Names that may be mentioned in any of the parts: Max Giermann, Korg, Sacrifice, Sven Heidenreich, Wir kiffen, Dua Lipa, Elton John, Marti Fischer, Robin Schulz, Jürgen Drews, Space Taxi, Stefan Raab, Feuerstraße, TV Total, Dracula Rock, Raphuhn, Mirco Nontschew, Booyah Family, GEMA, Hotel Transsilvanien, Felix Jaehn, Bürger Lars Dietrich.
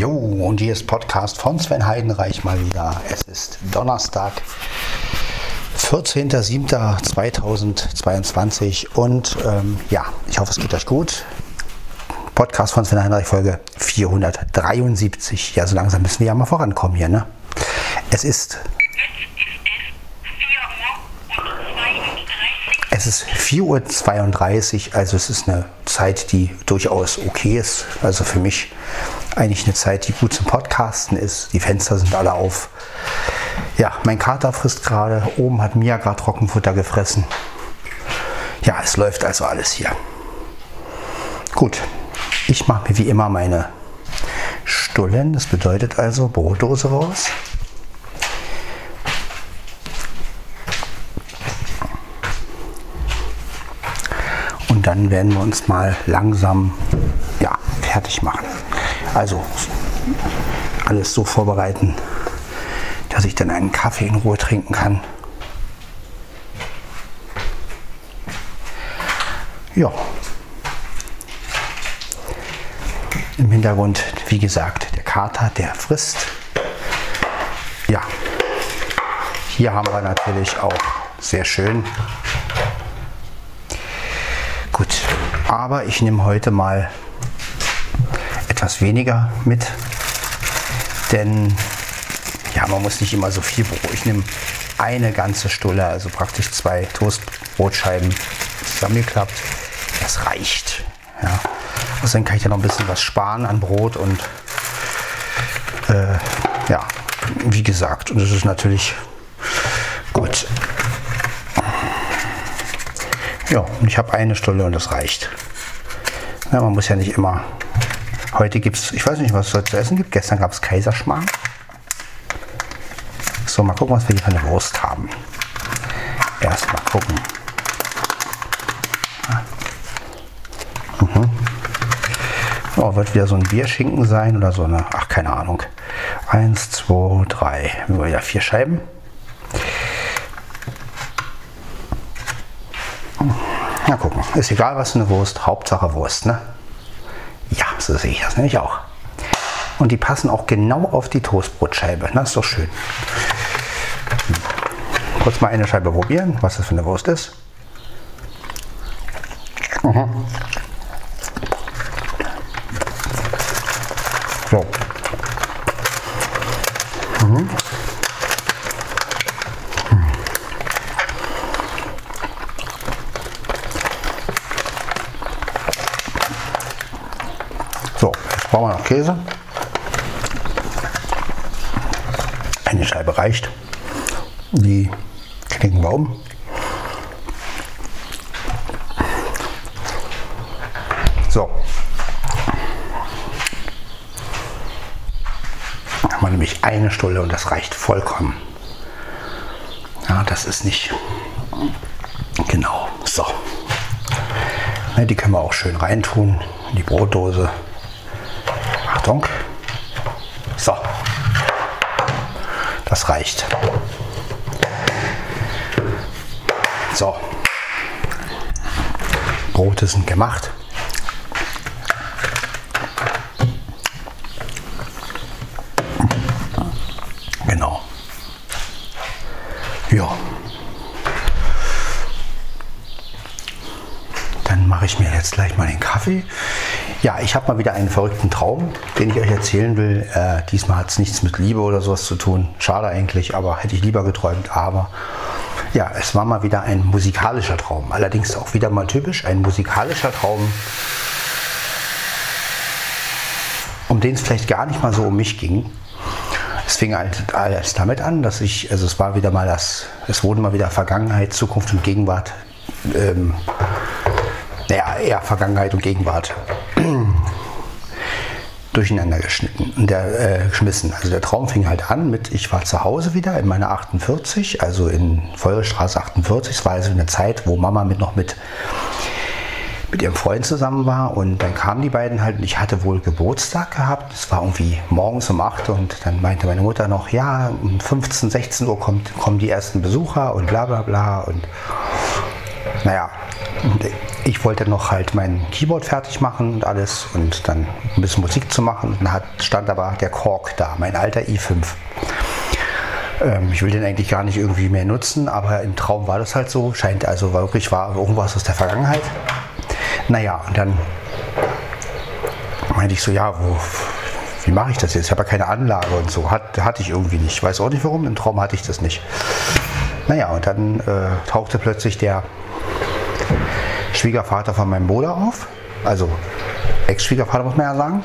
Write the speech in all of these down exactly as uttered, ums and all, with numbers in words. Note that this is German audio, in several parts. Jo, und hier ist Podcast von Sven Heidenreich mal wieder. Es ist Donnerstag, vierzehnter siebter zweitausendzweiundzwanzig und ähm, ja, ich hoffe, es geht euch gut. Podcast von Sven Heidenreich, Folge vierhundertdreiundsiebzig. Ja, so langsam müssen wir ja mal vorankommen hier, ne? Es ist... Es ist vier Uhr zweiunddreißig, also es ist eine Zeit, die durchaus okay ist. Also für mich eigentlich eine Zeit, die gut zum Podcasten ist. Die Fenster sind alle auf. Ja, mein Kater frisst gerade. Oben hat Mia gerade Trockenfutter gefressen. Ja, es läuft also alles hier. Gut, ich mache mir wie immer meine Stullen. Das bedeutet also Brotdose raus. Und dann werden wir uns mal langsam ja, fertig machen. Also alles so vorbereiten, dass ich dann einen Kaffee in Ruhe trinken kann. Ja. Im Hintergrund, wie gesagt, der Kater, der frisst. Ja. Hier haben wir natürlich auch sehr schön. Gut, aber ich nehme heute mal etwas weniger mit, denn ja, man muss nicht immer so viel Brot. Ich nehme eine ganze Stulle, also praktisch zwei Toastbrotscheiben zusammengeklappt. Das reicht. Ja. Außerdem kann ich ja noch ein bisschen was sparen an Brot und äh, ja, wie gesagt, und das ist natürlich gut. Ja, ich habe eine Stulle und das reicht. Ja, man muss ja nicht immer... Heute gibt es, ich weiß nicht, was es heute zu essen gibt. Gestern gab es Kaiserschmarrn. So, mal gucken, was wir hier für eine Wurst haben. Erst mal gucken. Mhm. Oh, wird wieder so ein Bierschinken sein oder so eine... Ach, keine Ahnung. Eins, zwei, drei. Ja, vier Scheiben. Na gucken, ist egal was für eine Wurst, Hauptsache Wurst, ne? Ja, so sehe ich das nämlich auch. Und die passen auch genau auf die Toastbrotscheibe, ne? Ist doch schön. Hm. Kurz mal eine Scheibe probieren, was das für eine Wurst ist. Mhm. So. Mhm. Brauchen wir noch Käse. Eine Scheibe reicht. Die knicken wir um. So. Da haben wir nämlich eine Stulle und das reicht vollkommen. Ja, das ist nicht... Genau. So. Ja, die können wir auch schön reintun in die Brotdose. Achtung. So. Das reicht. So. Brote sind gemacht. Genau. Ja. Dann mache ich mir jetzt gleich mal den Kaffee. Ja, ich habe mal wieder einen verrückten Traum, den ich euch erzählen will. Äh, diesmal hat es nichts mit Liebe oder sowas zu tun. Schade eigentlich, aber hätte ich lieber geträumt. Aber ja, es war mal wieder ein musikalischer Traum. Allerdings auch wieder mal typisch, ein musikalischer Traum, um den es vielleicht gar nicht mal so um mich ging. Es fing halt alles damit an, dass ich, also es war wieder mal das, es wurden mal wieder Vergangenheit, Zukunft und Gegenwart, ähm, naja, eher Vergangenheit und Gegenwart durcheinander geschnitten und der, äh, geschmissen. Also der Traum fing halt an mit, ich war zu Hause wieder in meiner achtundvierzig, also in Feuerstraße achtundvierzig. Es war also eine Zeit, wo Mama mit noch mit, mit ihrem Freund zusammen war und dann kamen die beiden halt und ich hatte wohl Geburtstag gehabt. Es war irgendwie morgens um acht und dann meinte meine Mutter noch, ja, um fünfzehn, sechzehn Uhr kommt, kommen die ersten Besucher und bla bla bla und naja, ich wollte noch halt mein Keyboard fertig machen und alles und dann ein bisschen Musik zu machen. Und dann hat, stand aber der Korg da, mein alter i fünf. Ähm, ich will den eigentlich gar nicht irgendwie mehr nutzen, aber im Traum war das halt so. Scheint also wirklich war irgendwas aus der Vergangenheit. Naja, und dann meinte ich so, ja, wo, wie mache ich das jetzt? Ich habe ja keine Anlage und so. Hat, hatte ich irgendwie nicht. Ich weiß auch nicht warum, im Traum hatte ich das nicht. Naja, und dann äh, tauchte plötzlich der Schwiegervater von meinem Bruder auf, also Ex-Schwiegervater muss man ja sagen,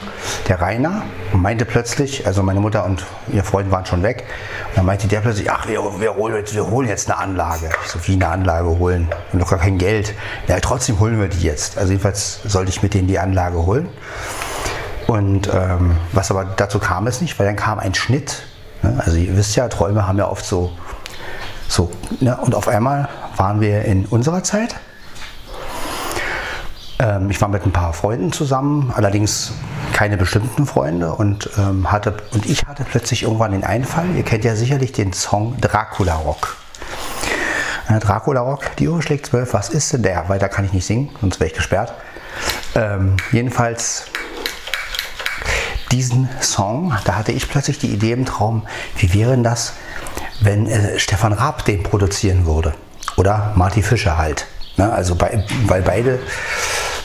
der Rainer, und meinte plötzlich, also meine Mutter und ihr Freund waren schon weg, und dann meinte der plötzlich, ach, wir, wir, holen, jetzt, wir holen jetzt eine Anlage. Ich so, wie eine Anlage holen? Wir haben doch gar kein Geld. Ja, trotzdem holen wir die jetzt. Also jedenfalls sollte ich mit denen die Anlage holen. Und ähm, was aber dazu kam es nicht, weil dann kam ein Schnitt. Ne? Also ihr wisst ja, Träume haben ja oft so, so ne? Und auf einmal waren wir in unserer Zeit. Ähm, ich war mit ein paar Freunden zusammen, allerdings keine bestimmten Freunde, und, ähm, hatte, und ich hatte plötzlich irgendwann den Einfall, ihr kennt ja sicherlich den Song Dracula Rock. Äh, Dracula Rock, die Uhr schlägt zwölf, was ist denn der? Weiter kann ich nicht singen, sonst wäre ich gesperrt. Ähm, jedenfalls diesen Song, da hatte ich plötzlich die Idee im Traum, wie wäre denn das, wenn äh, Stefan Raab den produzieren würde? Oder Marti Fischer halt. Ne? Also bei, weil beide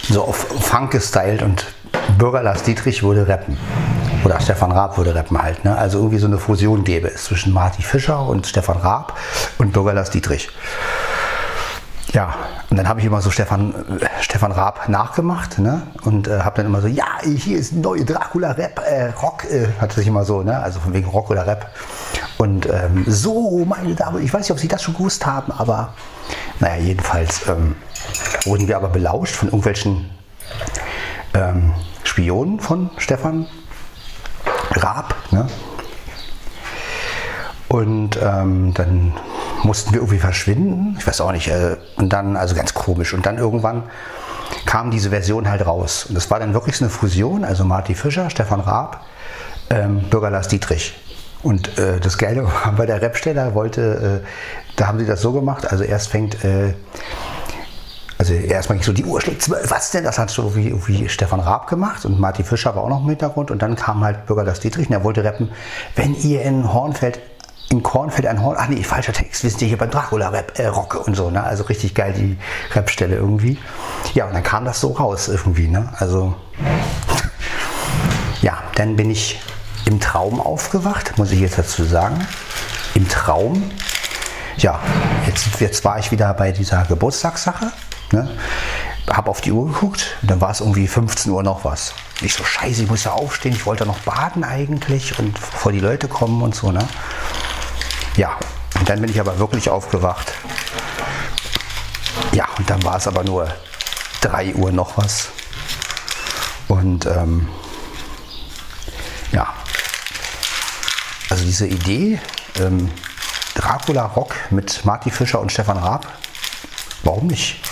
so auf Funk gestylt, und Bürger Lars Dietrich würde rappen. Oder Stefan Raab würde rappen halt. Ne? Also irgendwie so eine Fusion gäbe es zwischen Marti Fischer und Stefan Raab und Bürger Lars Dietrich. Ja, und dann habe ich immer so Stefan, Stefan Raab nachgemacht, ne? Und äh, habe dann immer so, ja, hier ist neue Dracula-Rap, äh, Rock, äh, hatte sich immer so, ne? Also von wegen Rock oder Rap. Und ähm, so, meine Damen, ich weiß nicht, ob Sie das schon gewusst haben, aber naja, jedenfalls ähm, wurden wir aber belauscht von irgendwelchen ähm, Spionen von Stefan Raab, ne? Und ähm, dann mussten wir irgendwie verschwinden, ich weiß auch nicht, äh, und dann, also ganz komisch, und dann irgendwann kam diese Version halt raus, und das war dann wirklich so eine Fusion, also Marti Fischer, Stefan Raab, ähm, Bürger Lars Dietrich, und äh, das Geile war, bei der Rapsteller wollte, äh, da haben sie das so gemacht, also erst fängt, äh, also erstmal ging so, die Uhr schlägt zwölf, was denn, das hat so wie, wie Stefan Raab gemacht, und Marti Fischer war auch noch im Hintergrund, und dann kam halt Bürger Lars Dietrich, und er wollte rappen, wenn ihr in Hornfeld in Kornfeld ein Horn, ach nee, falscher Text, wisst ihr, hier beim Dracula-Rap, äh, Rock und so, ne, also richtig geil die Rapstelle irgendwie. Ja, und dann kam das so raus irgendwie, ne, also, ja, dann bin ich im Traum aufgewacht, muss ich jetzt dazu sagen, im Traum, ja, jetzt, jetzt war ich wieder bei dieser Geburtstagssache, ne, hab auf die Uhr geguckt, und dann war es irgendwie fünfzehn Uhr noch was. Ich so, scheiße, ich muss ja aufstehen, ich wollte ja noch baden eigentlich und vor die Leute kommen und so, ne. Ja, und dann bin ich aber wirklich aufgewacht. Ja, und dann war es aber nur drei Uhr noch was. Und ähm, ja, also diese Idee, ähm, Dracula Rock mit Marti Fischer und Stefan Raab, warum nicht?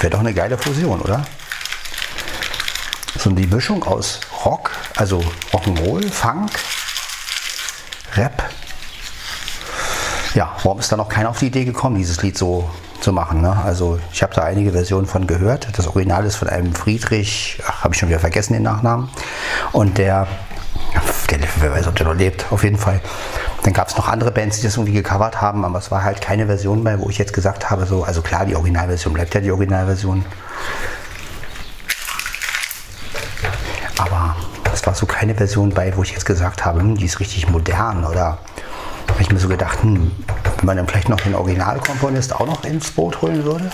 Wäre doch eine geile Fusion, oder? So die Mischung aus Rock, also Rock'n'Roll, Funk, Rap. Ja, warum ist da noch keiner auf die Idee gekommen, dieses Lied so zu machen, ne? Also ich habe da einige Versionen von gehört. Das Original ist von einem Friedrich, ach, habe ich schon wieder vergessen den Nachnamen. Und der, der, wer weiß, ob der noch lebt, auf jeden Fall. Dann gab es noch andere Bands, die das irgendwie gecovert haben, aber es war halt keine Version bei, wo ich jetzt gesagt habe, so, also klar, die Originalversion bleibt ja die Originalversion. Aber es war so keine Version bei, wo ich jetzt gesagt habe, hm, die ist richtig modern, oder habe ich mir so gedacht, hm, wenn man dann vielleicht noch den Originalkomponist auch noch ins Boot holen würde.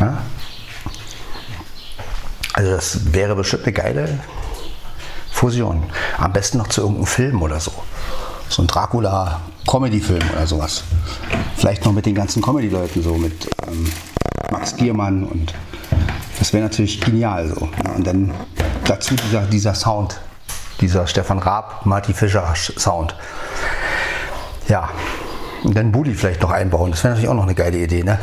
Ja? Also das wäre bestimmt eine geile Fusion. Am besten noch zu irgendeinem Film oder so. So ein Dracula-Comedy-Film oder sowas. Vielleicht noch mit den ganzen Comedy-Leuten, so mit ähm, Max Giermann, und das wäre natürlich genial so. Ja, und dann dazu dieser, dieser Sound, dieser Stefan Raab, Marti Fischer Sound. Ja, und dann Bulli vielleicht noch einbauen, das wäre natürlich auch noch eine geile Idee, ne?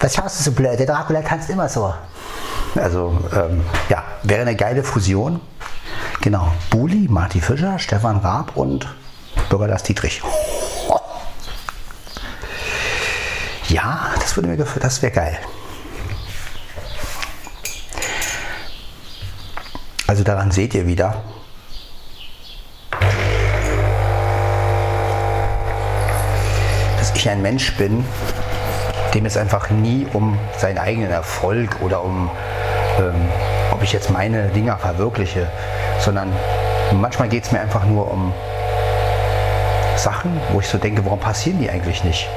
Was schaust du so blöd, der Dracula kannst immer so. Also, ähm, ja, wäre eine geile Fusion. Genau, Bulli, Marti Fischer, Stefan Raab und Bürger Lars Dietrich. das würde mir gefallen, das wäre geil. Also daran seht ihr wieder, dass ich ein Mensch bin, dem es einfach nie um seinen eigenen Erfolg oder um, ähm, ob ich jetzt meine Dinger verwirkliche, sondern manchmal geht es mir einfach nur um Sachen, wo ich so denke, warum passieren die eigentlich nicht?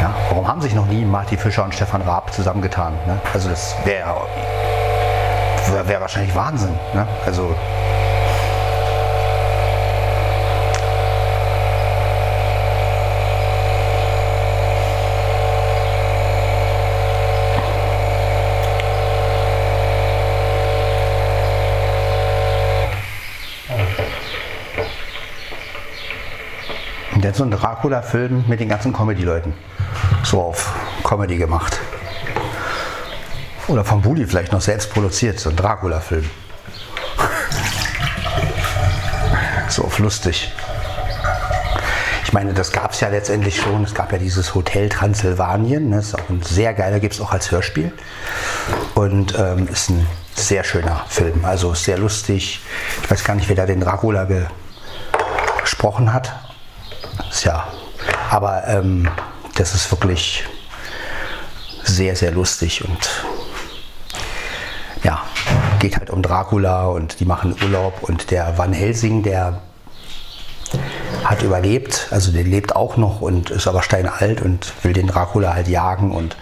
Ja, warum haben sich noch nie Marti Fischer und Stefan Raab zusammengetan? Ne? Also das wäre wäre wahrscheinlich Wahnsinn. Ne? Also so ein Dracula-Film mit den ganzen Comedy-Leuten. So auf Comedy gemacht. Oder vom Bulli vielleicht noch selbst produziert, so ein Dracula-Film. So auf lustig. Ich meine, das gab es ja letztendlich schon. Es gab ja dieses Hotel Transsilvanien. Ne? Das ist auch ein sehr geiler, gibt es auch als Hörspiel. Und ähm, ist ein sehr schöner Film. Also sehr lustig. Ich weiß gar nicht, wer da den Dracula ge- gesprochen hat. Ja, aber ähm, das ist wirklich sehr, sehr lustig und ja, geht halt um Dracula und die machen Urlaub und der Van Helsing, der hat überlebt, also der lebt auch noch und ist aber steinalt und will den Dracula halt jagen und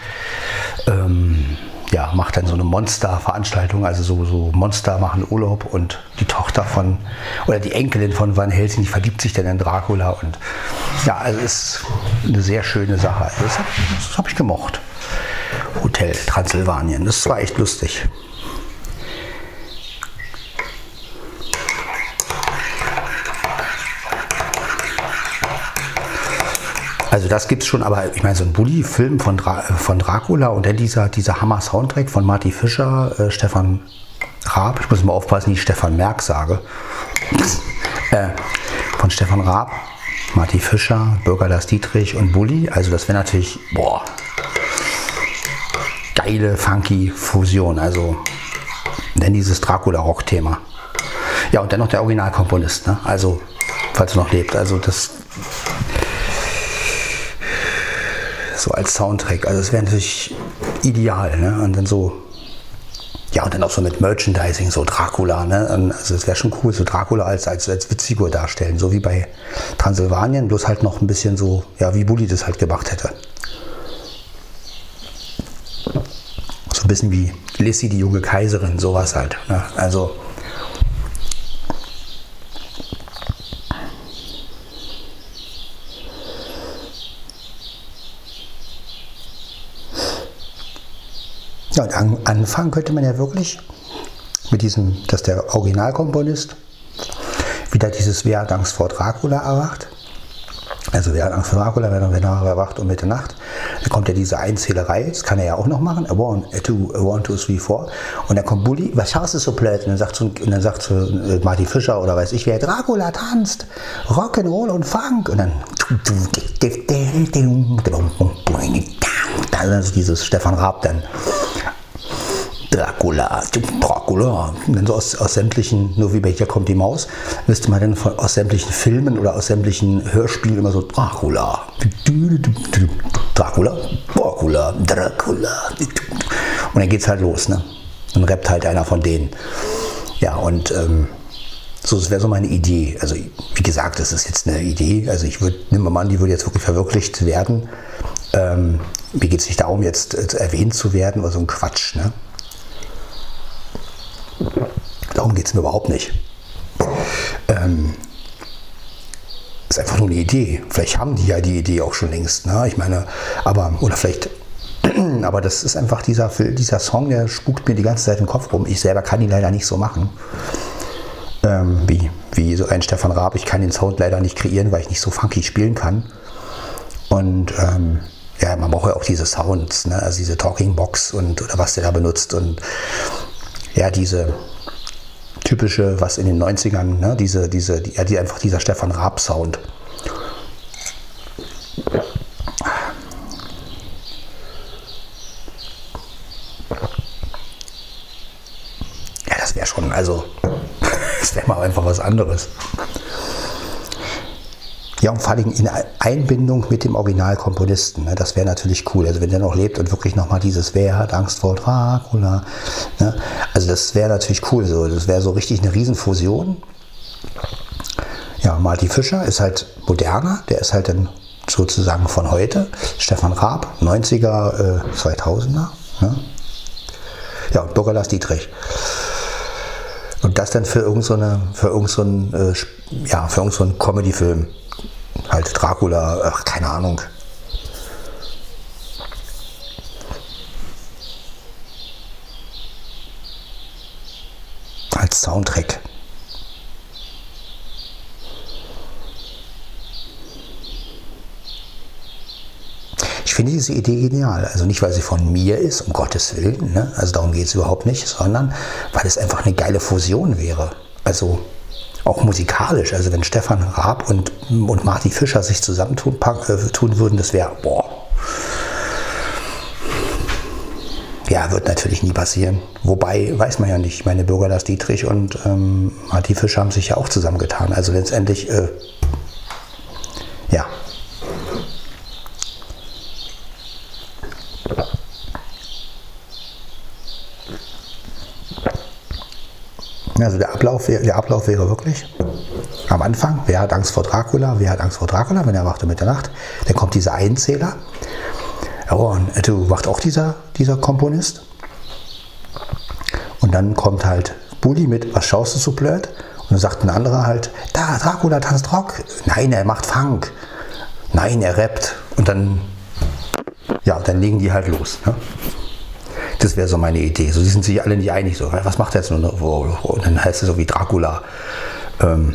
ähm, ja, macht dann so eine Monsterveranstaltung, also so, so Monster machen Urlaub und die Tochter von, oder die Enkelin von Van Helsing, die verliebt sich dann in Dracula und ja, also ist eine sehr schöne Sache. Also das habe hab ich gemocht. Hotel Transsilvanien, das war echt lustig. Also das gibt es schon, aber ich meine, so ein Bulli-Film von, Dra- von Dracula und dann dieser, dieser Hammer-Soundtrack von Marti Fischer, äh, Stefan Raab, ich muss mal aufpassen, wie ich Stefan Merck sage, äh, von Stefan Raab, Marti Fischer, Bürger Lars Dietrich und Bulli, also das wäre natürlich, boah, geile, funky Fusion, also dann dieses Dracula-Rock-Thema. Ja, und dann noch der Originalkomponist, ne? Also, falls er noch lebt, also das... so als Soundtrack, also es wäre natürlich ideal, ne? Und dann so, ja, und dann auch so mit Merchandising, so Dracula, ne? Und also es wäre schon cool, so Dracula als, als, als Witzfigur darstellen, so wie bei Transsilvanien, bloß halt noch ein bisschen so, ja, wie Bulli das halt gemacht hätte. So ein bisschen wie Lissy, die junge Kaiserin, sowas halt, ne? Also... ja, und an, anfangen könnte man ja wirklich mit diesem, dass der Originalkomponist wieder dieses Wer hat Angst vor Dracula erwacht. Also Wer hat Angst vor Dracula, wer noch erwacht um Mitternacht. Dann kommt ja diese Einzählerei, das kann er ja auch noch machen. A one, a two, a one, two, three, four. Und dann kommt Bulli, was schaust du so blöd? Und dann sagt so, und dann sagt so äh, Marti Fischer oder weiß ich wer, Dracula tanzt, Rock'n'Roll und Funk. Und dann also dieses Stefan Raab dann. Dracula, Dracula. Und dann so aus, aus sämtlichen, nur wie bei Hier kommt die Maus, müsste man dann von, aus sämtlichen Filmen oder aus sämtlichen Hörspielen immer so Dracula, Dracula, Dracula, Dracula. Und dann geht's halt los, ne? Dann rappt halt einer von denen. Ja, und ähm, so, das wäre so meine Idee. Also, wie gesagt, das ist jetzt eine Idee. Also, ich würde, nehmen wir mal an, die würde jetzt wirklich verwirklicht werden. Ähm, mir geht es nicht darum, jetzt äh, erwähnt zu werden oder so ein Quatsch, ne? Darum geht es mir überhaupt nicht. Ähm, ist einfach nur eine Idee. Vielleicht haben die ja die Idee auch schon längst. Ne? Ich meine, aber, oder vielleicht, aber das ist einfach dieser, dieser Song, der spukt mir die ganze Zeit im Kopf rum. Ich selber kann ihn leider nicht so machen. Ähm, wie, wie so ein Stefan Raab. Ich kann den Sound leider nicht kreieren, weil ich nicht so funky spielen kann. Und ähm, ja, man braucht ja auch diese Sounds, ne? Also diese Talking Box und oder was der da benutzt und ja, diese typische, was in den neunzigern, ne? diese, diese, die, ja, die, einfach dieser Stefan Raab-Sound. Ja, das wäre schon, also, das wäre mal einfach was anderes. Ja, und vor allem in Einbindung mit dem Originalkomponisten, ne, das wäre natürlich cool. Also wenn der noch lebt und wirklich nochmal dieses Wer hat Angst vor Dracula, ne, also das wäre natürlich cool. So, das wäre so richtig eine Riesenfusion. Ja, Marti Fischer ist halt moderner, der ist halt dann sozusagen von heute. Stefan Raab, neunziger, äh, zweitausender. Ne? Ja, und Bürger Lars Dietrich. Und das dann für irgend so eine, für irgend so ein, äh, ja, für irgend so einen Comedy-Film. Halt Dracula, ach, keine Ahnung. Als Soundtrack. Ich finde diese Idee genial. Also nicht, weil sie von mir ist, um Gottes Willen, ne? Also darum geht es überhaupt nicht, sondern weil es einfach eine geile Fusion wäre. Also auch musikalisch. Also wenn Stefan Raab und, und Marti Fischer sich zusammentun pack, äh, tun würden, das wäre, boah. Ja, wird natürlich nie passieren. Wobei, weiß man ja nicht. Meine Bürger Lars Dietrich und ähm, Marti Fischer haben sich ja auch zusammengetan. Also letztendlich, äh, ja. Also der Ablauf, der Ablauf wäre wirklich am Anfang, wer hat Angst vor Dracula, wer hat Angst vor Dracula, wenn er wacht um Mitternacht, dann kommt dieser Einzähler. Oh, und du wacht auch dieser, dieser Komponist. Und dann kommt halt Bulli mit, was schaust du so blöd? Und dann sagt ein anderer halt, da, Dracula tanzt Rock. Nein, er macht Funk. Nein, er rappt. Und dann, ja, dann legen die halt los. Ne? Das wäre so meine Idee. So, die sind sich alle nicht einig. So, was macht er jetzt nur? Und dann heißt es so wie Dracula. Ähm,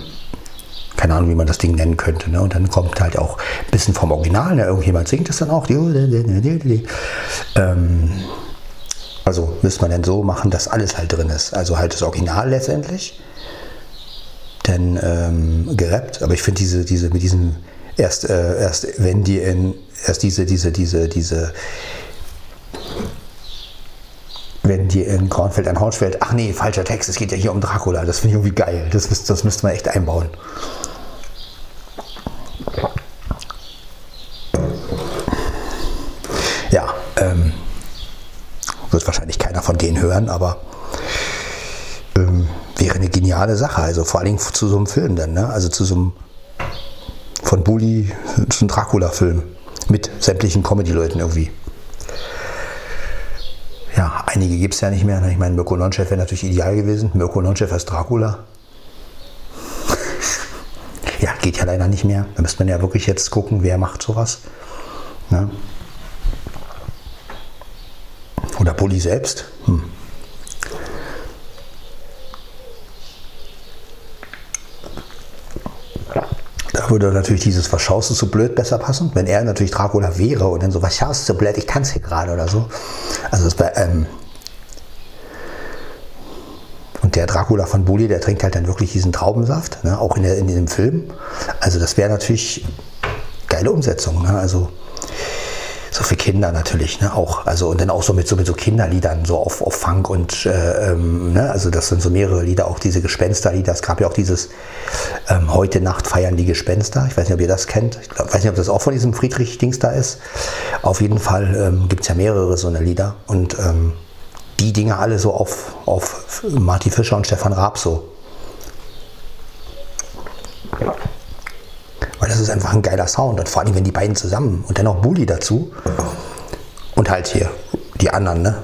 keine Ahnung, wie man das Ding nennen könnte. Ne? Und dann kommt halt auch ein bisschen vom Original. Ne? Irgendjemand singt es dann auch. Ähm, also müsste man dann so machen, dass alles halt drin ist. Also halt das Original letztendlich. Dann ähm, gerappt. Aber ich finde diese, diese mit diesem erst, äh, erst wenn die in erst diese, diese, diese, diese wenn die in Kornfeld ein Horn fällt, ach nee, falscher Text, es geht ja hier um Dracula, das finde ich irgendwie geil, das, das müsste man echt einbauen. Ja, ähm, wird wahrscheinlich keiner von denen hören, aber ähm, wäre eine geniale Sache, also vor allen Dingen zu so einem Film dann, ne? Also zu so einem, von Bulli zu einem Dracula-Film mit sämtlichen Comedy-Leuten irgendwie. Ja, einige gibt es ja nicht mehr. Ich meine, Mirco Nontschew wäre natürlich ideal gewesen. Mirco Nontschew als Dracula. Ja, geht ja leider nicht mehr. Da müsste man ja wirklich jetzt gucken, wer macht sowas. Ne? Oder Bulli selbst. Hm. Da würde natürlich dieses Was schaust du so blöd besser passen, wenn er natürlich Dracula wäre und dann so, was schaust du so blöd, ich tanze hier gerade oder so. Also das bei ähm und der Dracula von Bulli, der trinkt halt dann wirklich diesen Traubensaft, ne? Auch in, der, in diesem Film. Also das wäre natürlich geile Umsetzung, ne? Also so für Kinder natürlich, ne? Auch, also und dann auch so mit so, mit so Kinderliedern, so auf, auf Funk und äh, ähm, ne? Also das sind so mehrere Lieder, auch diese Gespensterlieder. Es gab ja auch dieses ähm, Heute Nacht feiern die Gespenster. Ich weiß nicht, ob ihr das kennt. Ich glaub, weiß nicht, ob das auch von diesem Friedrich-Dings da ist. Auf jeden Fall ähm, gibt es ja mehrere so eine Lieder und ähm, die Dinger alle so auf, auf Marti Fischer und Stefan Raab so. Weil das ist einfach ein geiler Sound und vor allem, wenn die beiden zusammen und dann noch Bulli dazu und halt hier die anderen, ne?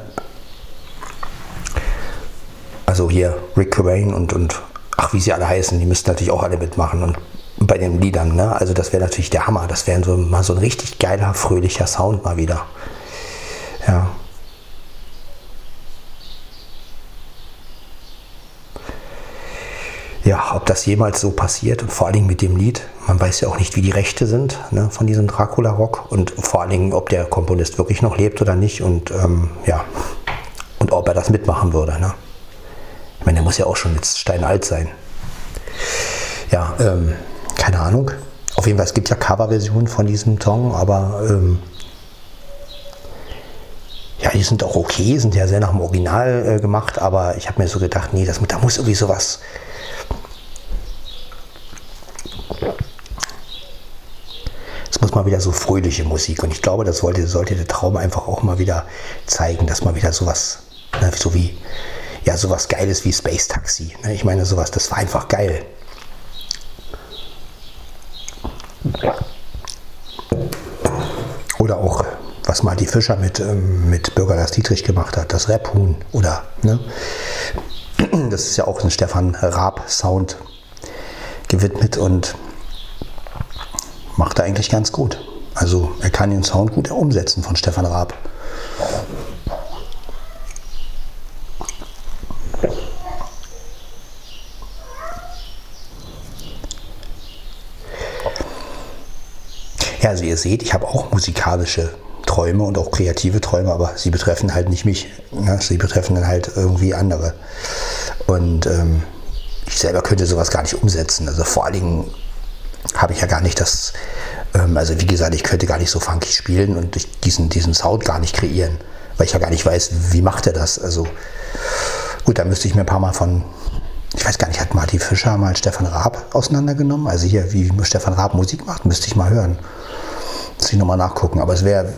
Also hier Rick Cobain und, und ach, wie sie alle heißen, die müssten natürlich auch alle mitmachen und bei den Liedern, ne? Also das wäre natürlich der Hammer, das wäre so, mal so ein richtig geiler, fröhlicher Sound mal wieder. Ja. Ja, ob das jemals so passiert und vor allen Dingen mit dem Lied, man weiß ja auch nicht, wie die Rechte sind, ne, von diesem Dracula Rock und vor allen Dingen, ob der Komponist wirklich noch lebt oder nicht und ähm, ja, und ob er das mitmachen würde. Ne? Ich meine, der muss ja auch schon jetzt steinalt sein. Ja, ähm, keine Ahnung. Auf jeden Fall, es gibt ja Coverversionen von diesem Song, aber ähm, ja, die die sind auch okay, sind ja sehr nach dem Original äh, gemacht, aber ich habe mir so gedacht, nee, das, da muss irgendwie sowas. Es muss mal wieder so fröhliche Musik, und ich glaube, das sollte, sollte der Traum einfach auch mal wieder zeigen, dass mal wieder sowas, ne, so wie, ja, sowas Geiles wie Space Taxi. Ne? Ich meine, sowas, das war einfach geil. Oder auch, was Marti Fischer mit, ähm, mit Bürger Lars Dietrich gemacht hat, das Raphuhn, oder, ne? Das ist ja auch ein Stefan Raab Sound gewidmet und macht er eigentlich ganz gut. Also er kann den Sound gut umsetzen von Stefan Raab. Ja, also ihr seht, ich habe auch musikalische Träume und auch kreative Träume, aber sie betreffen halt nicht mich, ne? Sie betreffen dann halt irgendwie andere. Und ähm, ich selber könnte sowas gar nicht umsetzen. Also vor allen Dingen habe ich ja gar nicht das, ähm, also wie gesagt, ich könnte gar nicht so funky spielen und ich diesen, diesen Sound gar nicht kreieren, weil ich ja gar nicht weiß, wie macht er das. Also gut, da müsste ich mir ein paar Mal von, ich weiß gar nicht, hat Marti Fischer mal Stefan Raab auseinandergenommen? Also hier, wie Stefan Raab Musik macht, müsste ich mal hören. Muss ich nochmal nachgucken, aber es wäre,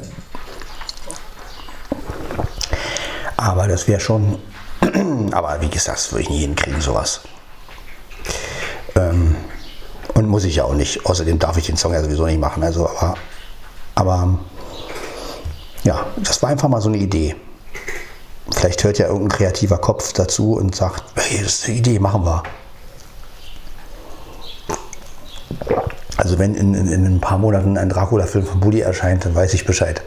aber das wäre schon, aber wie gesagt, das würde ich nie hinkriegen, sowas. Ähm, Und muss ich ja auch nicht. Außerdem darf ich den Song ja sowieso nicht machen. Also, aber, aber ja, das war einfach mal so eine Idee. Vielleicht hört ja irgendein kreativer Kopf dazu und sagt, hey, das ist eine Idee, machen wir. Also wenn in, in, in ein paar Monaten ein Dracula-Film von Budi erscheint, dann weiß ich Bescheid.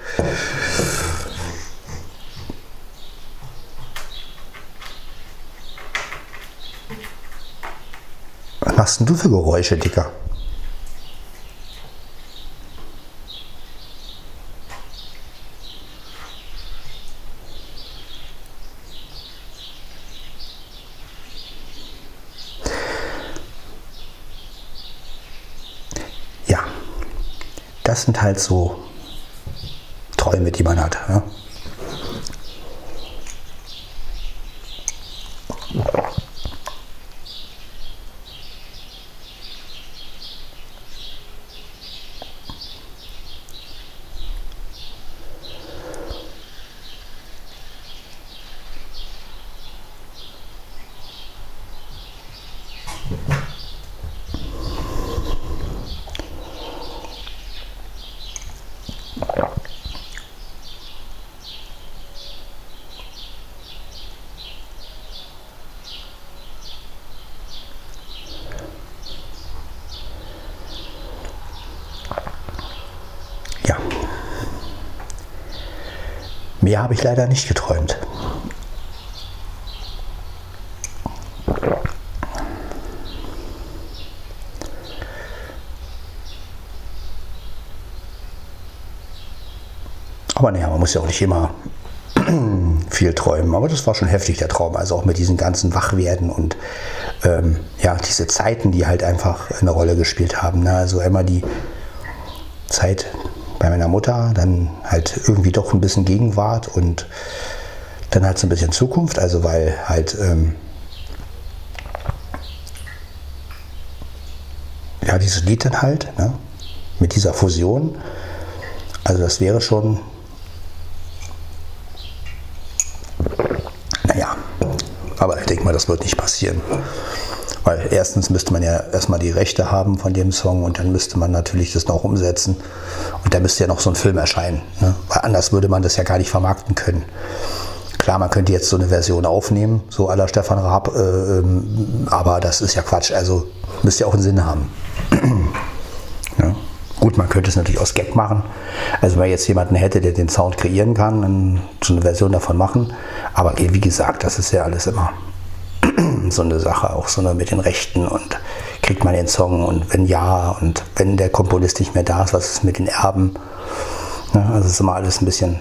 Was machst denn du für Geräusche, Dicker? Ja, das sind halt so Träume, die man hat. Ja? Mehr habe ich leider nicht geträumt. Aber naja, man muss ja auch nicht immer viel träumen. Aber das war schon heftig, der Traum. Also auch mit diesen ganzen Wachwerden und ähm, ja, diese Zeiten, die halt einfach eine Rolle gespielt haben. Ne? Also immer die Zeit bei meiner Mutter, dann halt irgendwie doch ein bisschen Gegenwart und dann halt so ein bisschen Zukunft, also weil halt ähm, ja, dieses Lied dann halt, ne, mit dieser Fusion, also das wäre schon, naja, aber ich denke mal, das wird nicht passieren. Weil erstens müsste man ja erstmal die Rechte haben von dem Song und dann müsste man natürlich das noch umsetzen. Und da müsste ja noch so ein Film erscheinen. Ne? Weil anders würde man das ja gar nicht vermarkten können. Klar, man könnte jetzt so eine Version aufnehmen, so à la Stefan Raab, äh, aber das ist ja Quatsch. Also müsste ja auch einen Sinn haben. Ja. Gut, man könnte es natürlich aus Gag machen. Also wenn jetzt jemanden hätte, der den Sound kreieren kann, dann so eine Version davon machen. Aber wie gesagt, das ist ja alles immer so eine Sache, auch so eine mit den Rechten und kriegt man den Song und wenn ja und wenn der Komponist nicht mehr da ist, was ist mit den Erben? Ne? Also es ist immer alles ein bisschen,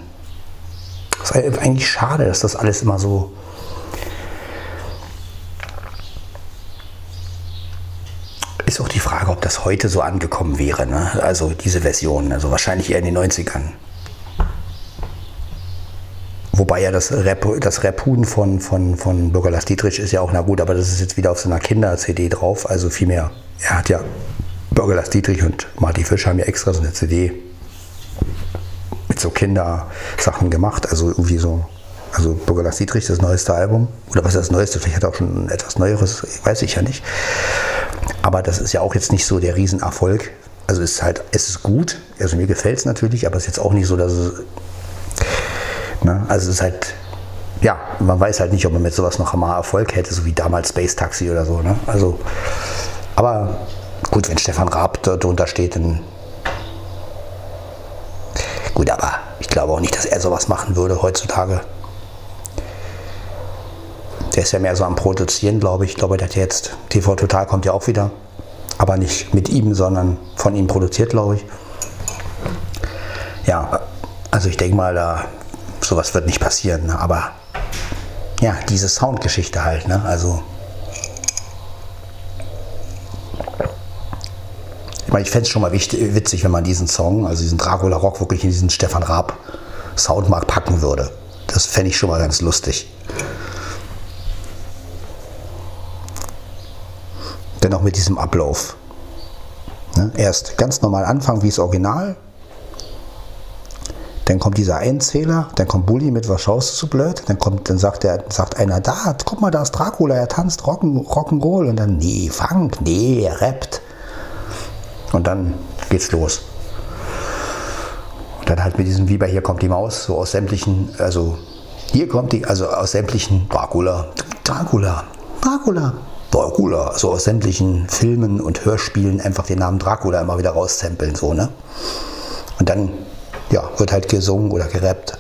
es ist eigentlich schade, dass das alles immer so, ist auch die Frage, ob das heute so angekommen wäre, ne? Also diese Version, also wahrscheinlich eher in den neunzigern. Wobei ja das Raphuhn das von, von, von Bürger Lars Dietrich ist ja auch, na gut, aber das ist jetzt wieder auf so einer Kinder-C D drauf, also vielmehr, er hat ja, Bürger Lars Dietrich und Marti Fischer haben ja extra so eine C D mit so Kindersachen gemacht, also irgendwie so, also Bürger Lars Dietrich, das neueste Album, oder was ist das neueste, vielleicht hat er auch schon etwas Neueres, weiß ich ja nicht, aber das ist ja auch jetzt nicht so der Riesenerfolg, also ist halt, es ist gut, also mir gefällt es natürlich, aber es ist jetzt auch nicht so, dass es, ne? Also es ist halt, ja, man weiß halt nicht, ob man mit sowas noch einmal Erfolg hätte, so wie damals Space Taxi oder so, ne? Also, aber gut, wenn Stefan Raab darunter steht, dann gut, aber ich glaube auch nicht, dass er sowas machen würde heutzutage. Der ist ja mehr so am Produzieren, glaube ich. Ich glaube, der hat jetzt, T V Total kommt ja auch wieder, aber nicht mit ihm, sondern von ihm produziert, glaube ich. Ja, also ich denke mal, da sowas wird nicht passieren, ne? Aber ja, diese Soundgeschichte halt, ne? Also ich meine, ich fände es schon mal wichtig, witzig, wenn man diesen Song, also diesen Dracula Rock, wirklich in diesen Stefan Raab Soundmarkt packen würde. Das fände ich schon mal ganz lustig. Denn auch mit diesem Ablauf. Ne? Erst ganz normal anfangen, wie das Original. Dann kommt dieser Einzähler, dann kommt Bulli mit, was schaust du so blöd? Dann kommt, dann sagt der, sagt einer, da, guck mal, da ist Dracula, er tanzt Rock'n'Roll. Rock'n und dann, nee, Funk, nee, er rappt. Und dann geht's los. Und dann halt mit diesem, wie bei Hier kommt die Maus, so aus sämtlichen, also hier kommt die, also aus sämtlichen Dracula, Dracula, Dracula, Dracula, so aus sämtlichen Filmen und Hörspielen einfach den Namen Dracula immer wieder raussampeln, so, ne? Und dann, ja, wird halt gesungen oder gerappt.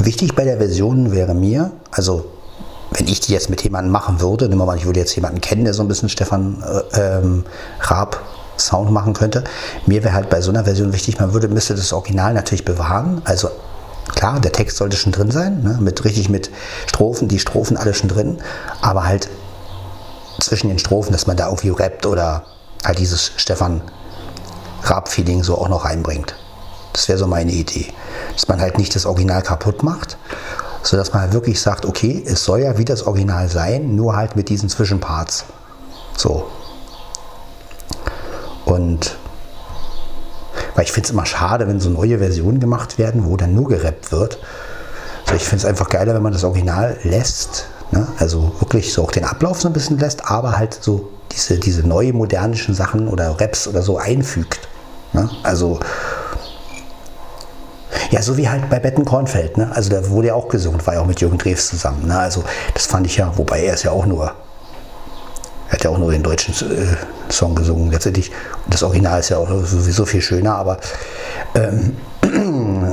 Wichtig bei der Version wäre mir, also wenn ich die jetzt mit jemandem machen würde, nehmen wir mal, ich würde jetzt jemanden kennen, der so ein bisschen Stefan äh, ähm, Raab Sound machen könnte, mir wäre halt bei so einer Version wichtig, man würde, müsste das Original natürlich bewahren, also klar, der Text sollte schon drin sein, ne? Mit, richtig mit Strophen, die Strophen alle schon drin, aber halt zwischen den Strophen, dass man da irgendwie rappt oder halt dieses Stefan Raab-Feeling so auch noch reinbringt. Das wäre so meine Idee, dass man halt nicht das Original kaputt macht, sodass man halt wirklich sagt, okay, es soll ja wie das Original sein, nur halt mit diesen Zwischenparts. So. Und weil ich finde es immer schade, wenn so neue Versionen gemacht werden, wo dann nur gerappt wird. Also ich finde es einfach geiler, wenn man das Original lässt, ne? Also wirklich so auch den Ablauf so ein bisschen lässt, aber halt so diese, diese neuen modernischen Sachen oder Raps oder so einfügt, ne? Also ja, so wie halt bei Betten Kornfeld, ne? Also da wurde ja auch gesungen, war ja auch mit Jürgen Drews zusammen, ne? Also das fand ich ja, wobei er ist ja auch nur, er hat ja auch nur den deutschen äh, Song gesungen letztendlich. Das Original ist ja auch sowieso viel schöner, aber, ähm,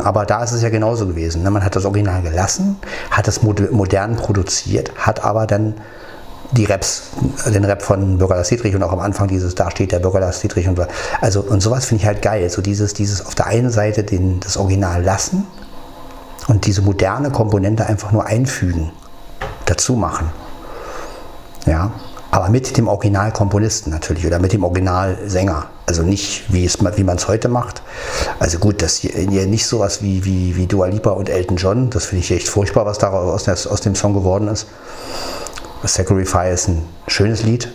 aber da ist es ja genauso gewesen, ne? Man hat das Original gelassen, hat das modern produziert, hat aber dann die Raps, den Rap von Bürger Lars Dietrich und auch am Anfang dieses, da steht der Bürger Lars Dietrich und also und sowas finde ich halt geil, so dieses, dieses auf der einen Seite den, das Original lassen und diese moderne Komponente einfach nur einfügen, dazu machen, ja, aber mit dem Originalkomponisten natürlich oder mit dem Originalsänger, also nicht wie es wie man es heute macht, also gut, das hier nicht sowas wie, wie, wie Dua Lipa und Elton John, das finde ich echt furchtbar, was daraus aus, aus dem Song geworden ist. Sacrifice ist ein schönes Lied,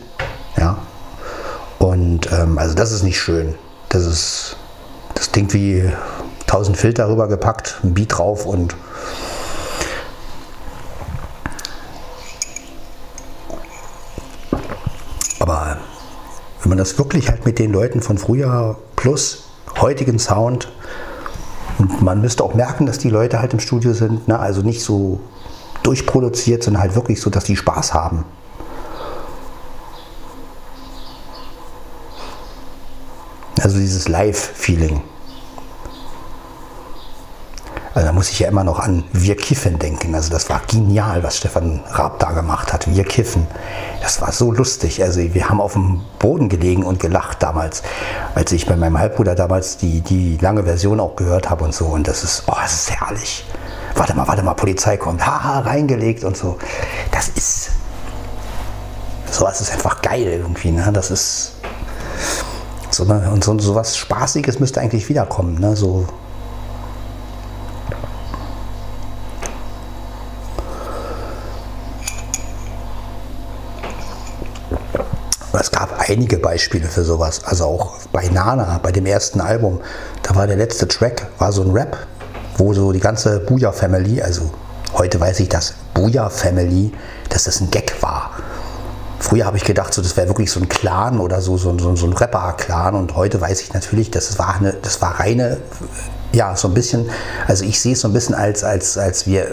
ja, und ähm, also das ist nicht schön, das ist, das klingt wie tausend Filter rübergepackt, ein Beat drauf und aber wenn man das wirklich halt mit den Leuten von früher plus heutigen Sound, und man müsste auch merken, dass die Leute halt im Studio sind, ne? Also nicht so durchproduziert, sondern halt wirklich so, dass die Spaß haben. Also dieses Live-Feeling. Also da muss ich ja immer noch an Wir kiffen denken. Also das war genial, was Stefan Raab da gemacht hat. Wir kiffen. Das war so lustig. Also wir haben auf dem Boden gelegen und gelacht damals, als ich bei meinem Halbbruder damals die, die lange Version auch gehört habe und so. Und das ist, oh, das ist herrlich. Warte mal, warte mal, Polizei kommt, haha, reingelegt und so. Das ist, sowas ist einfach geil irgendwie, ne? Das ist, so, ne? Und so, so was Spaßiges müsste eigentlich wiederkommen, ne? So, Und es gab einige Beispiele für sowas. Also auch bei Nana, bei dem ersten Album, da war der letzte Track, war so ein Rap, wo so die ganze Booyah Family, also heute weiß ich, dass Booyah Family, dass das ein Gag war. Früher habe ich gedacht, so, das wäre wirklich so ein Clan oder so, so, so, so ein Rapper-Clan. Und heute weiß ich natürlich, das war, eine, das war reine, ja, so ein bisschen, also ich sehe es so ein bisschen als, als, als wir,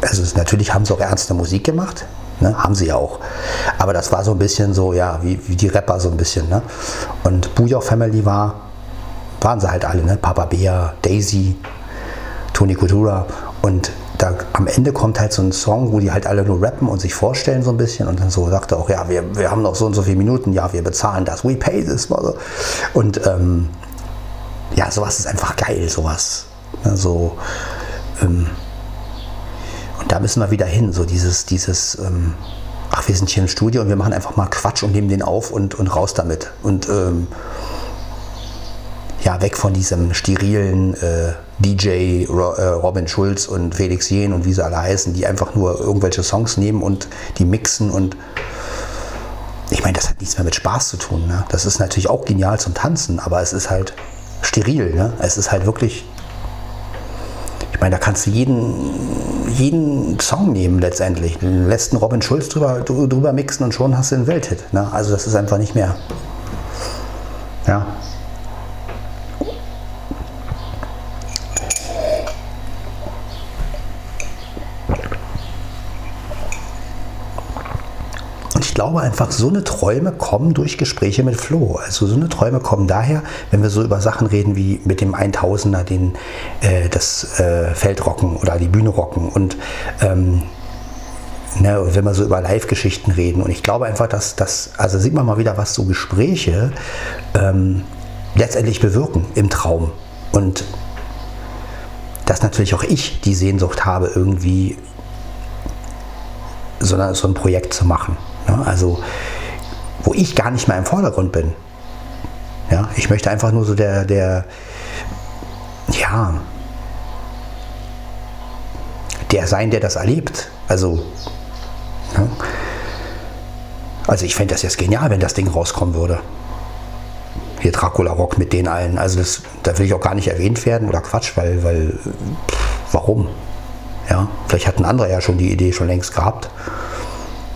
also natürlich haben sie auch ernste Musik gemacht, ne? Haben sie ja auch. Aber das war so ein bisschen so, ja, wie, wie die Rapper so ein bisschen. Ne? Und Booyah Family war, waren sie halt alle, ne? Papa Bea, Daisy, Toni Kutura und da, am Ende kommt halt so ein Song, wo die halt alle nur rappen und sich vorstellen so ein bisschen und dann so sagt er auch, ja, wir, wir haben noch so und so viele Minuten, ja, wir bezahlen das, we pay this. Und ähm, ja, sowas ist einfach geil, sowas. Also, ähm, und da müssen wir wieder hin, so dieses, dieses, ähm, ach, wir sind hier im Studio und wir machen einfach mal Quatsch und nehmen den auf und, und raus damit. Und ähm, ja, weg von diesem sterilen äh, D J Ro- äh, Robin Schulz und Felix Jaehn und wie sie alle heißen, die einfach nur irgendwelche Songs nehmen und die mixen und ich meine, das hat nichts mehr mit Spaß zu tun. Ne? Das ist natürlich auch genial zum Tanzen, aber es ist halt steril. Ne? Es ist halt wirklich, ich meine, da kannst du jeden, jeden Song nehmen letztendlich. Du lässt einen Robin Schulz drüber, drüber mixen und schon hast du einen Welthit. Ne? Also das ist einfach nicht mehr, ja. Ich glaube einfach, so eine Träume kommen durch Gespräche mit Flo. Also so eine Träume kommen daher, wenn wir so über Sachen reden wie mit dem Eintausender, den äh, das äh, Feld rocken oder die Bühne rocken und ähm, ne, wenn wir so über Live-Geschichten reden. Und ich glaube einfach, dass das, also sieht man mal wieder, was so Gespräche ähm, letztendlich bewirken im Traum. Und dass natürlich auch ich die Sehnsucht habe, irgendwie so ein, so ein Projekt zu machen. Also, wo ich gar nicht mehr im Vordergrund bin. Ja, ich möchte einfach nur so der, der, ja, der sein, der das erlebt. Also, ja. Also ich fände das jetzt genial, wenn das Ding rauskommen würde. Hier Dracula Rock mit den allen. Also das, da will ich auch gar nicht erwähnt werden oder Quatsch, weil, weil, pff, warum? Ja, vielleicht hat ein anderer ja schon die Idee schon längst gehabt.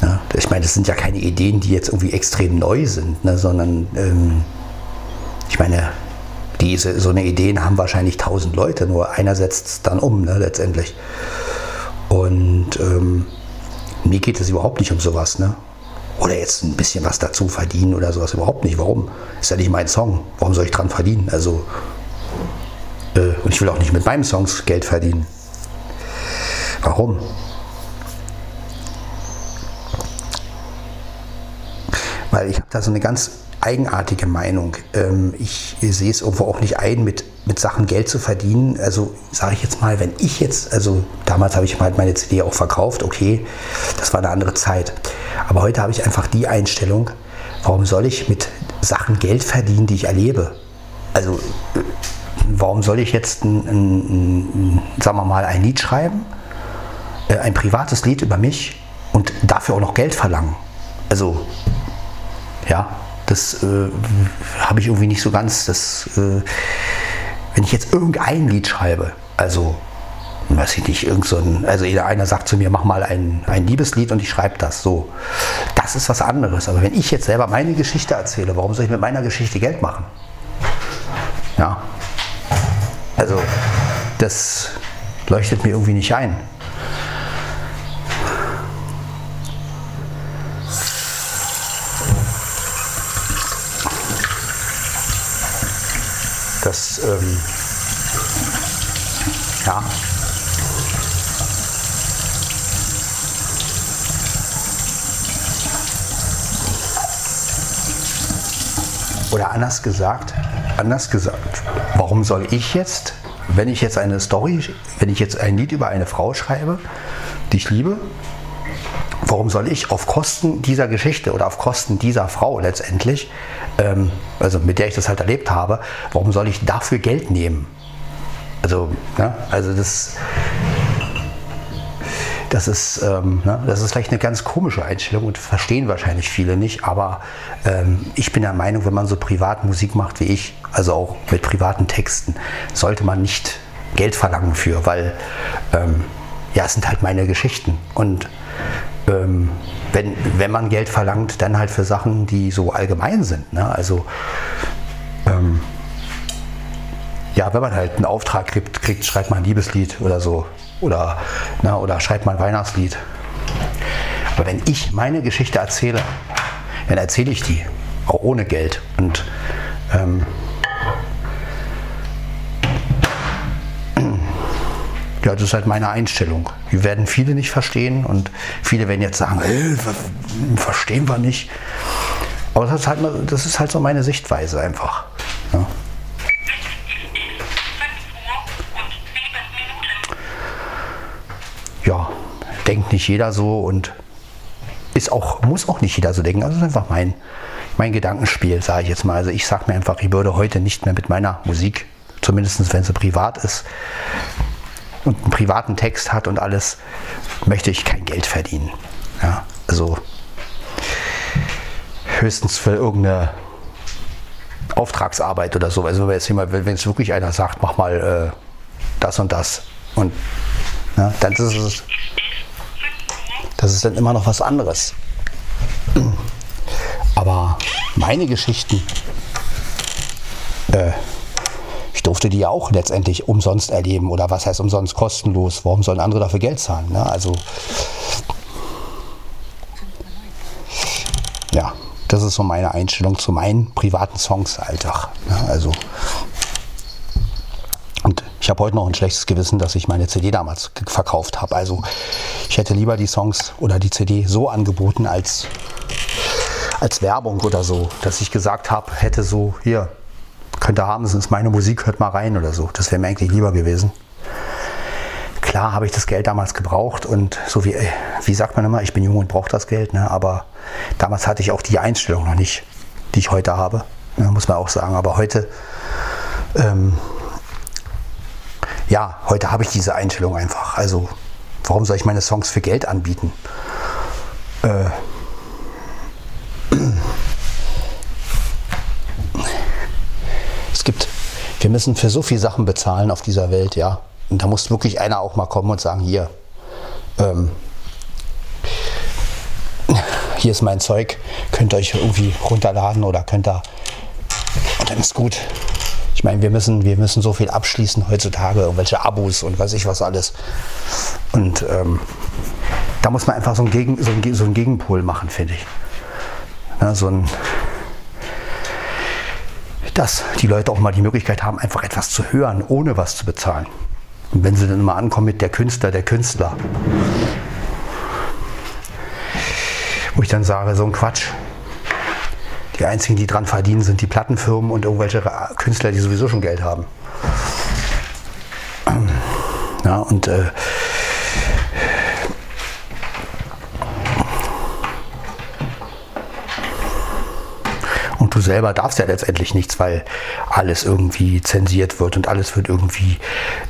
Ja, ich meine, das sind ja keine Ideen, die jetzt irgendwie extrem neu sind, ne, sondern ähm, ich meine, diese, so eine Ideen haben wahrscheinlich tausend Leute, nur einer setzt es dann um, ne, letztendlich. Und ähm, mir geht es überhaupt nicht um sowas, ne? Oder jetzt ein bisschen was dazu verdienen oder sowas, überhaupt nicht. Warum? Ist ja nicht mein Song. Warum soll ich dran verdienen? Also, äh, und ich will auch nicht mit meinem Songs Geld verdienen. Warum? Weil ich habe da so eine ganz eigenartige Meinung. Ich sehe es irgendwo auch nicht ein, mit, mit Sachen Geld zu verdienen. Also sage ich jetzt mal, wenn ich jetzt, also damals habe ich halt meine C D auch verkauft, okay, das war eine andere Zeit. Aber heute habe ich einfach die Einstellung, warum soll ich mit Sachen Geld verdienen, die ich erlebe? Also warum soll ich jetzt, ein, ein, ein, sagen wir mal, ein Lied schreiben, ein privates Lied über mich und dafür auch noch Geld verlangen? Also... ja, das äh, habe ich irgendwie nicht so ganz, das, äh, wenn ich jetzt irgendein Lied schreibe, also, weiß ich nicht, irgend so ein, also einer sagt zu mir, mach mal ein, ein Liebeslied und ich schreibe das, so, das ist was anderes, aber wenn ich jetzt selber meine Geschichte erzähle, warum soll ich mit meiner Geschichte Geld machen? Ja, also, das leuchtet mir irgendwie nicht ein. Das, ähm, ja. Oder anders gesagt, anders gesagt, warum soll ich jetzt, wenn ich jetzt eine Story, wenn ich jetzt ein Lied über eine Frau schreibe, die ich liebe, warum soll ich auf Kosten dieser Geschichte oder auf Kosten dieser Frau letztendlich, ähm, also mit der ich das halt erlebt habe, warum soll ich dafür Geld nehmen? Also, ne? Also das, Das ist, ähm, ne, das ist vielleicht eine ganz komische Einstellung und verstehen wahrscheinlich viele nicht, aber ähm, ich bin der Meinung, wenn man so privat Musik macht wie ich, also auch mit privaten Texten, sollte man nicht Geld verlangen für, weil ähm, ja, es sind halt meine Geschichten und ähm, wenn, wenn man Geld verlangt, dann halt für Sachen, die so allgemein sind, ne? Also ähm, ja, wenn man halt einen Auftrag kriegt, kriegt schreibt man ein Liebeslied oder so. Oder, na, oder schreibt mal ein Weihnachtslied. Aber wenn ich meine Geschichte erzähle, dann erzähle ich die, auch ohne Geld. Und ähm, ja, das ist halt meine Einstellung. Die werden viele nicht verstehen und viele werden jetzt sagen, hey, verstehen wir nicht. Aber das ist halt, das ist halt so meine Sichtweise einfach. Ja. Ja, denkt nicht jeder so und ist auch, muss auch nicht jeder so denken. Also das ist einfach mein, mein Gedankenspiel, sage ich jetzt mal. Also ich sage mir einfach, ich würde heute nicht mehr mit meiner Musik, zumindest wenn sie privat ist und einen privaten Text hat und alles, möchte ich kein Geld verdienen. Ja, also höchstens für irgendeine Auftragsarbeit oder so. Also wenn jetzt jemand, wenn es wirklich einer sagt, mach mal äh, das und das und ja, dann ist es, das ist dann immer noch was anderes. Aber meine Geschichten, äh, ich durfte die ja auch letztendlich umsonst erleben. Oder was heißt umsonst? Kostenlos. Warum sollen andere dafür Geld zahlen? Ne? Also, ja, das ist so meine Einstellung zu meinen privaten Songs-Alltag. Ne? Also, und ich habe heute noch ein schlechtes Gewissen, dass ich meine C D damals verkauft habe. Also ich hätte lieber die Songs oder die C D so angeboten als, als Werbung oder so. Dass ich gesagt habe, hätte so, hier, könnt ihr haben, es ist meine Musik, hört mal rein oder so. Das wäre mir eigentlich lieber gewesen. Klar habe ich das Geld damals gebraucht und so wie, wie sagt man immer, ich bin jung und brauche das Geld. Ne? Aber damals hatte ich auch die Einstellung noch nicht, die ich heute habe. Ne? Muss man auch sagen, aber heute... Ähm, Ja, heute habe ich diese Einstellung einfach. Also, warum soll ich meine Songs für Geld anbieten? Äh. Es gibt, wir müssen für so viele Sachen bezahlen auf dieser Welt, ja. Und da muss wirklich einer auch mal kommen und sagen, hier, ähm, hier ist mein Zeug, könnt ihr euch irgendwie runterladen oder könnt ihr, und dann ist gut. Ich meine, wir müssen, wir müssen so viel abschließen heutzutage, irgendwelche Abos und weiß ich was alles. Und ähm, da muss man einfach so einen, Gegen, so einen, so einen Gegenpol machen, finde ich. Na, so ein, dass die Leute auch mal die Möglichkeit haben, einfach etwas zu hören, ohne was zu bezahlen. Und wenn sie dann immer ankommen mit der Künstler, der Künstler. Wo ich dann sage, so ein Quatsch. Die einzigen, die dran verdienen, sind die Plattenfirmen und irgendwelche Künstler, die sowieso schon Geld haben. Ja, und äh, und du selber darfst ja letztendlich nichts, weil alles irgendwie zensiert wird und alles wird irgendwie,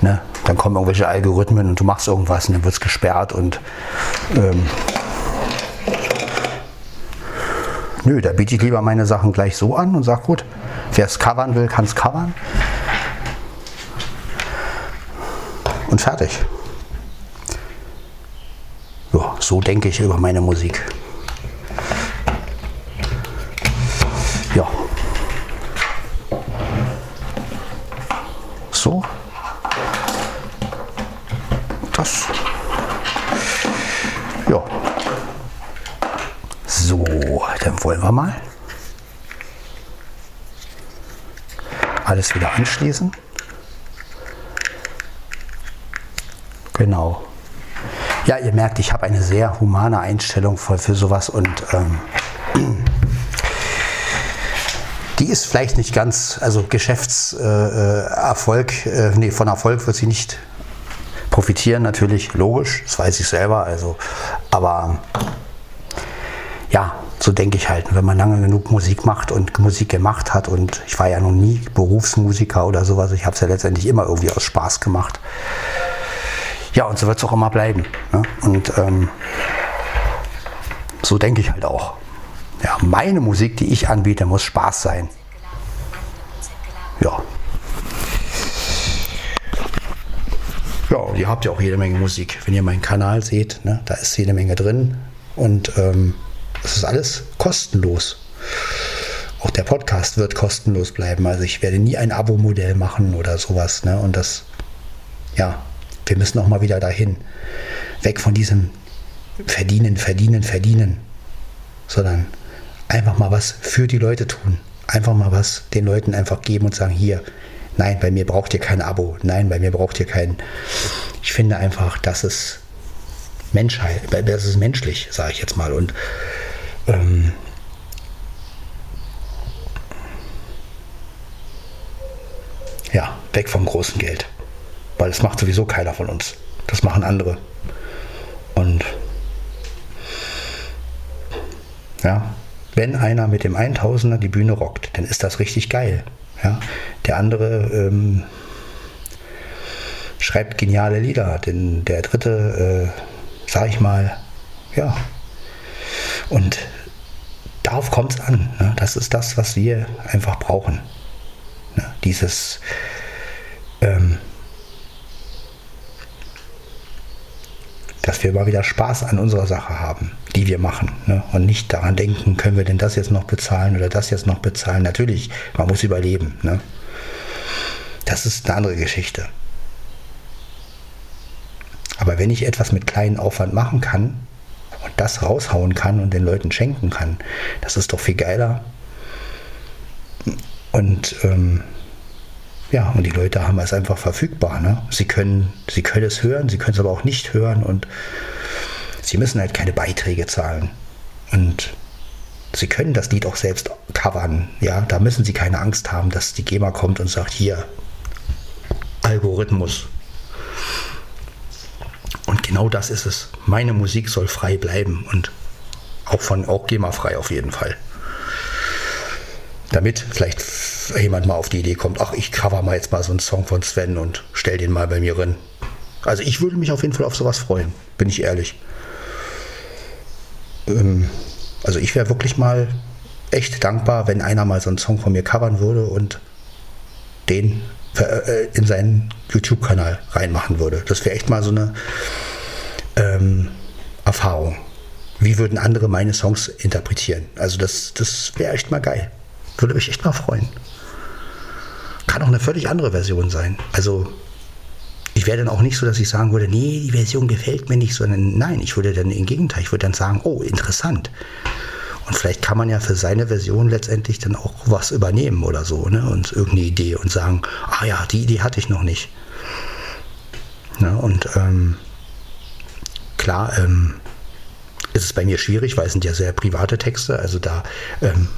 ne, dann kommen irgendwelche Algorithmen und du machst irgendwas und dann wird es gesperrt und ähm, nö, da biete ich lieber meine Sachen gleich so an und sage, gut, wer es covern will, kann es covern. Und fertig. Ja, so denke ich über meine Musik. Ja. So. Das. Ja. So, dann wollen wir mal alles wieder anschließen. Genau. Ja, ihr merkt, ich habe eine sehr humane Einstellung für, für sowas und ähm, die ist vielleicht nicht ganz, also Geschäftserfolg, äh, äh, nee, von Erfolg wird sie nicht profitieren, natürlich, logisch, das weiß ich selber, also, aber ja, so denke ich halt. Wenn man lange genug Musik macht und Musik gemacht hat und ich war ja noch nie Berufsmusiker oder sowas, ich habe es ja letztendlich immer irgendwie aus Spaß gemacht. Ja, und so wird es auch immer bleiben. Ne? Und ähm, so denke ich halt auch. Ja, meine Musik, die ich anbiete, muss Spaß sein. Ja. Ja, und ihr habt ja auch jede Menge Musik. Wenn ihr meinen Kanal seht, ne, da ist jede Menge drin. Und ähm, das ist alles kostenlos. Auch der Podcast wird kostenlos bleiben. Also ich werde nie ein Abo-Modell machen oder sowas. Ne? Und das, ja, wir müssen auch mal wieder dahin. Weg von diesem Verdienen, Verdienen, Verdienen. Sondern einfach mal was für die Leute tun. Einfach mal was den Leuten einfach geben und sagen, hier, nein, bei mir braucht ihr kein Abo. Nein, bei mir braucht ihr kein... Ich finde einfach, das ist Menschheit, das ist menschlich, sage ich jetzt mal. Und ähm, ja, weg vom großen Geld. Weil das macht sowieso keiner von uns. Das machen andere. Und ja, wenn einer mit dem Eintausender die Bühne rockt, dann ist das richtig geil. Ja, der andere ähm, schreibt geniale Lieder, denn der dritte, äh, sag ich mal, ja. Und darauf kommt es an. Ne? Das ist das, was wir einfach brauchen. Ne? Dieses ähm, dass wir mal wieder Spaß an unserer Sache haben, die wir machen, ne? Und nicht daran denken, können wir denn das jetzt noch bezahlen oder das jetzt noch bezahlen. Natürlich, man muss überleben. Ne? Das ist eine andere Geschichte. Aber wenn ich etwas mit kleinem Aufwand machen kann und das raushauen kann und den Leuten schenken kann, das ist doch viel geiler. Und ähm, ja, und die Leute haben es einfach verfügbar. Ne? Sie können, sie können es hören, sie können es aber auch nicht hören und sie müssen halt keine Beiträge zahlen. Und sie können das Lied auch selbst covern. Ja? Da müssen sie keine Angst haben, dass die GEMA kommt und sagt, hier, Algorithmus. Und genau das ist es. Meine Musik soll frei bleiben und auch von auch GEMA-frei auf jeden Fall. Damit vielleicht jemand mal auf die Idee kommt, ach, ich cover mal jetzt mal so einen Song von Sven und stell den mal bei mir rein. Also ich würde mich auf jeden Fall auf sowas freuen, bin ich ehrlich. Ähm, also ich wäre wirklich mal echt dankbar, wenn einer mal so einen Song von mir covern würde und den äh, in seinen YouTube-Kanal reinmachen würde. Das wäre echt mal so eine ähm, Erfahrung. Wie würden andere meine Songs interpretieren? Also das, das wäre echt mal geil. Würde mich echt mal freuen. Kann auch eine völlig andere Version sein. Also ich wäre dann auch nicht so, dass ich sagen würde, nee, die Version gefällt mir nicht, sondern nein, ich würde dann im Gegenteil, ich würde dann sagen, oh, interessant. Und vielleicht kann man ja für seine Version letztendlich dann auch was übernehmen oder so, ne? Und irgendeine Idee und sagen, ah ja, die Idee hatte ich noch nicht. Ne? Und ähm, klar ähm, ist es bei mir schwierig, weil es sind ja sehr private Texte, also da... Ähm,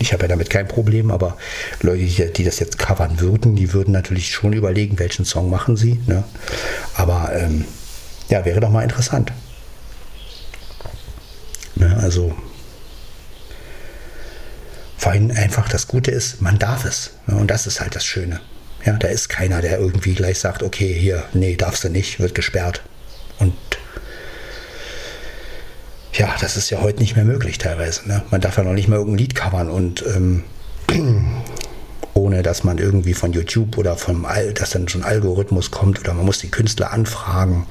Ich habe ja damit kein Problem, aber Leute, die das jetzt covern würden, die würden natürlich schon überlegen, welchen Song machen sie. Ne? Aber ähm, ja, wäre doch mal interessant. Ne, also vor allem einfach das Gute ist, man darf es. Ne? Und das ist halt das Schöne. Ja, da ist keiner, der irgendwie gleich sagt, okay, hier, nee, darfst du nicht, wird gesperrt. Und ja, das ist ja heute nicht mehr möglich teilweise. Ne? Man darf ja noch nicht mal irgendein Lied covern und ähm, ohne, dass man irgendwie von YouTube oder vom All, dass dann schon Algorithmus kommt oder man muss die Künstler anfragen.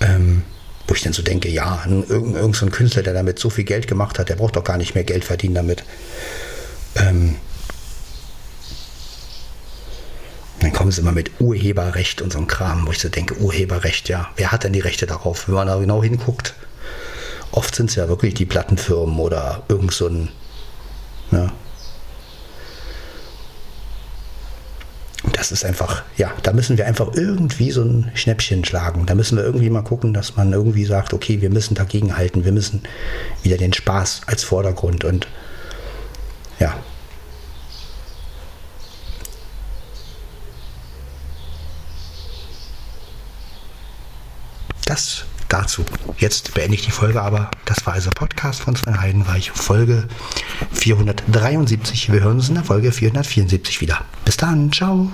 Ähm, wo ich dann so denke, ja, irgendein, irgendein so ein Künstler, der damit so viel Geld gemacht hat, der braucht doch gar nicht mehr Geld verdienen damit. Ähm, Dann kommen sie immer mit Urheberrecht und so einem Kram, wo ich so denke, Urheberrecht, ja. Wer hat denn die Rechte darauf? Wenn man da genau hinguckt, oft sind es ja wirklich die Plattenfirmen oder irgend so ein, ne? Und das ist einfach, ja, da müssen wir einfach irgendwie so ein Schnäppchen schlagen. Da müssen wir irgendwie mal gucken, dass man irgendwie sagt, okay, wir müssen dagegen halten. Wir müssen wieder den Spaß als Vordergrund und, ja. Das dazu. Jetzt beende ich die Folge, aber das war also Podcast von Sven Heidenreich, Folge vierhundertdreiundsiebzig. Wir hören uns in der Folge vierhundertvierundsiebzig wieder. Bis dann, ciao.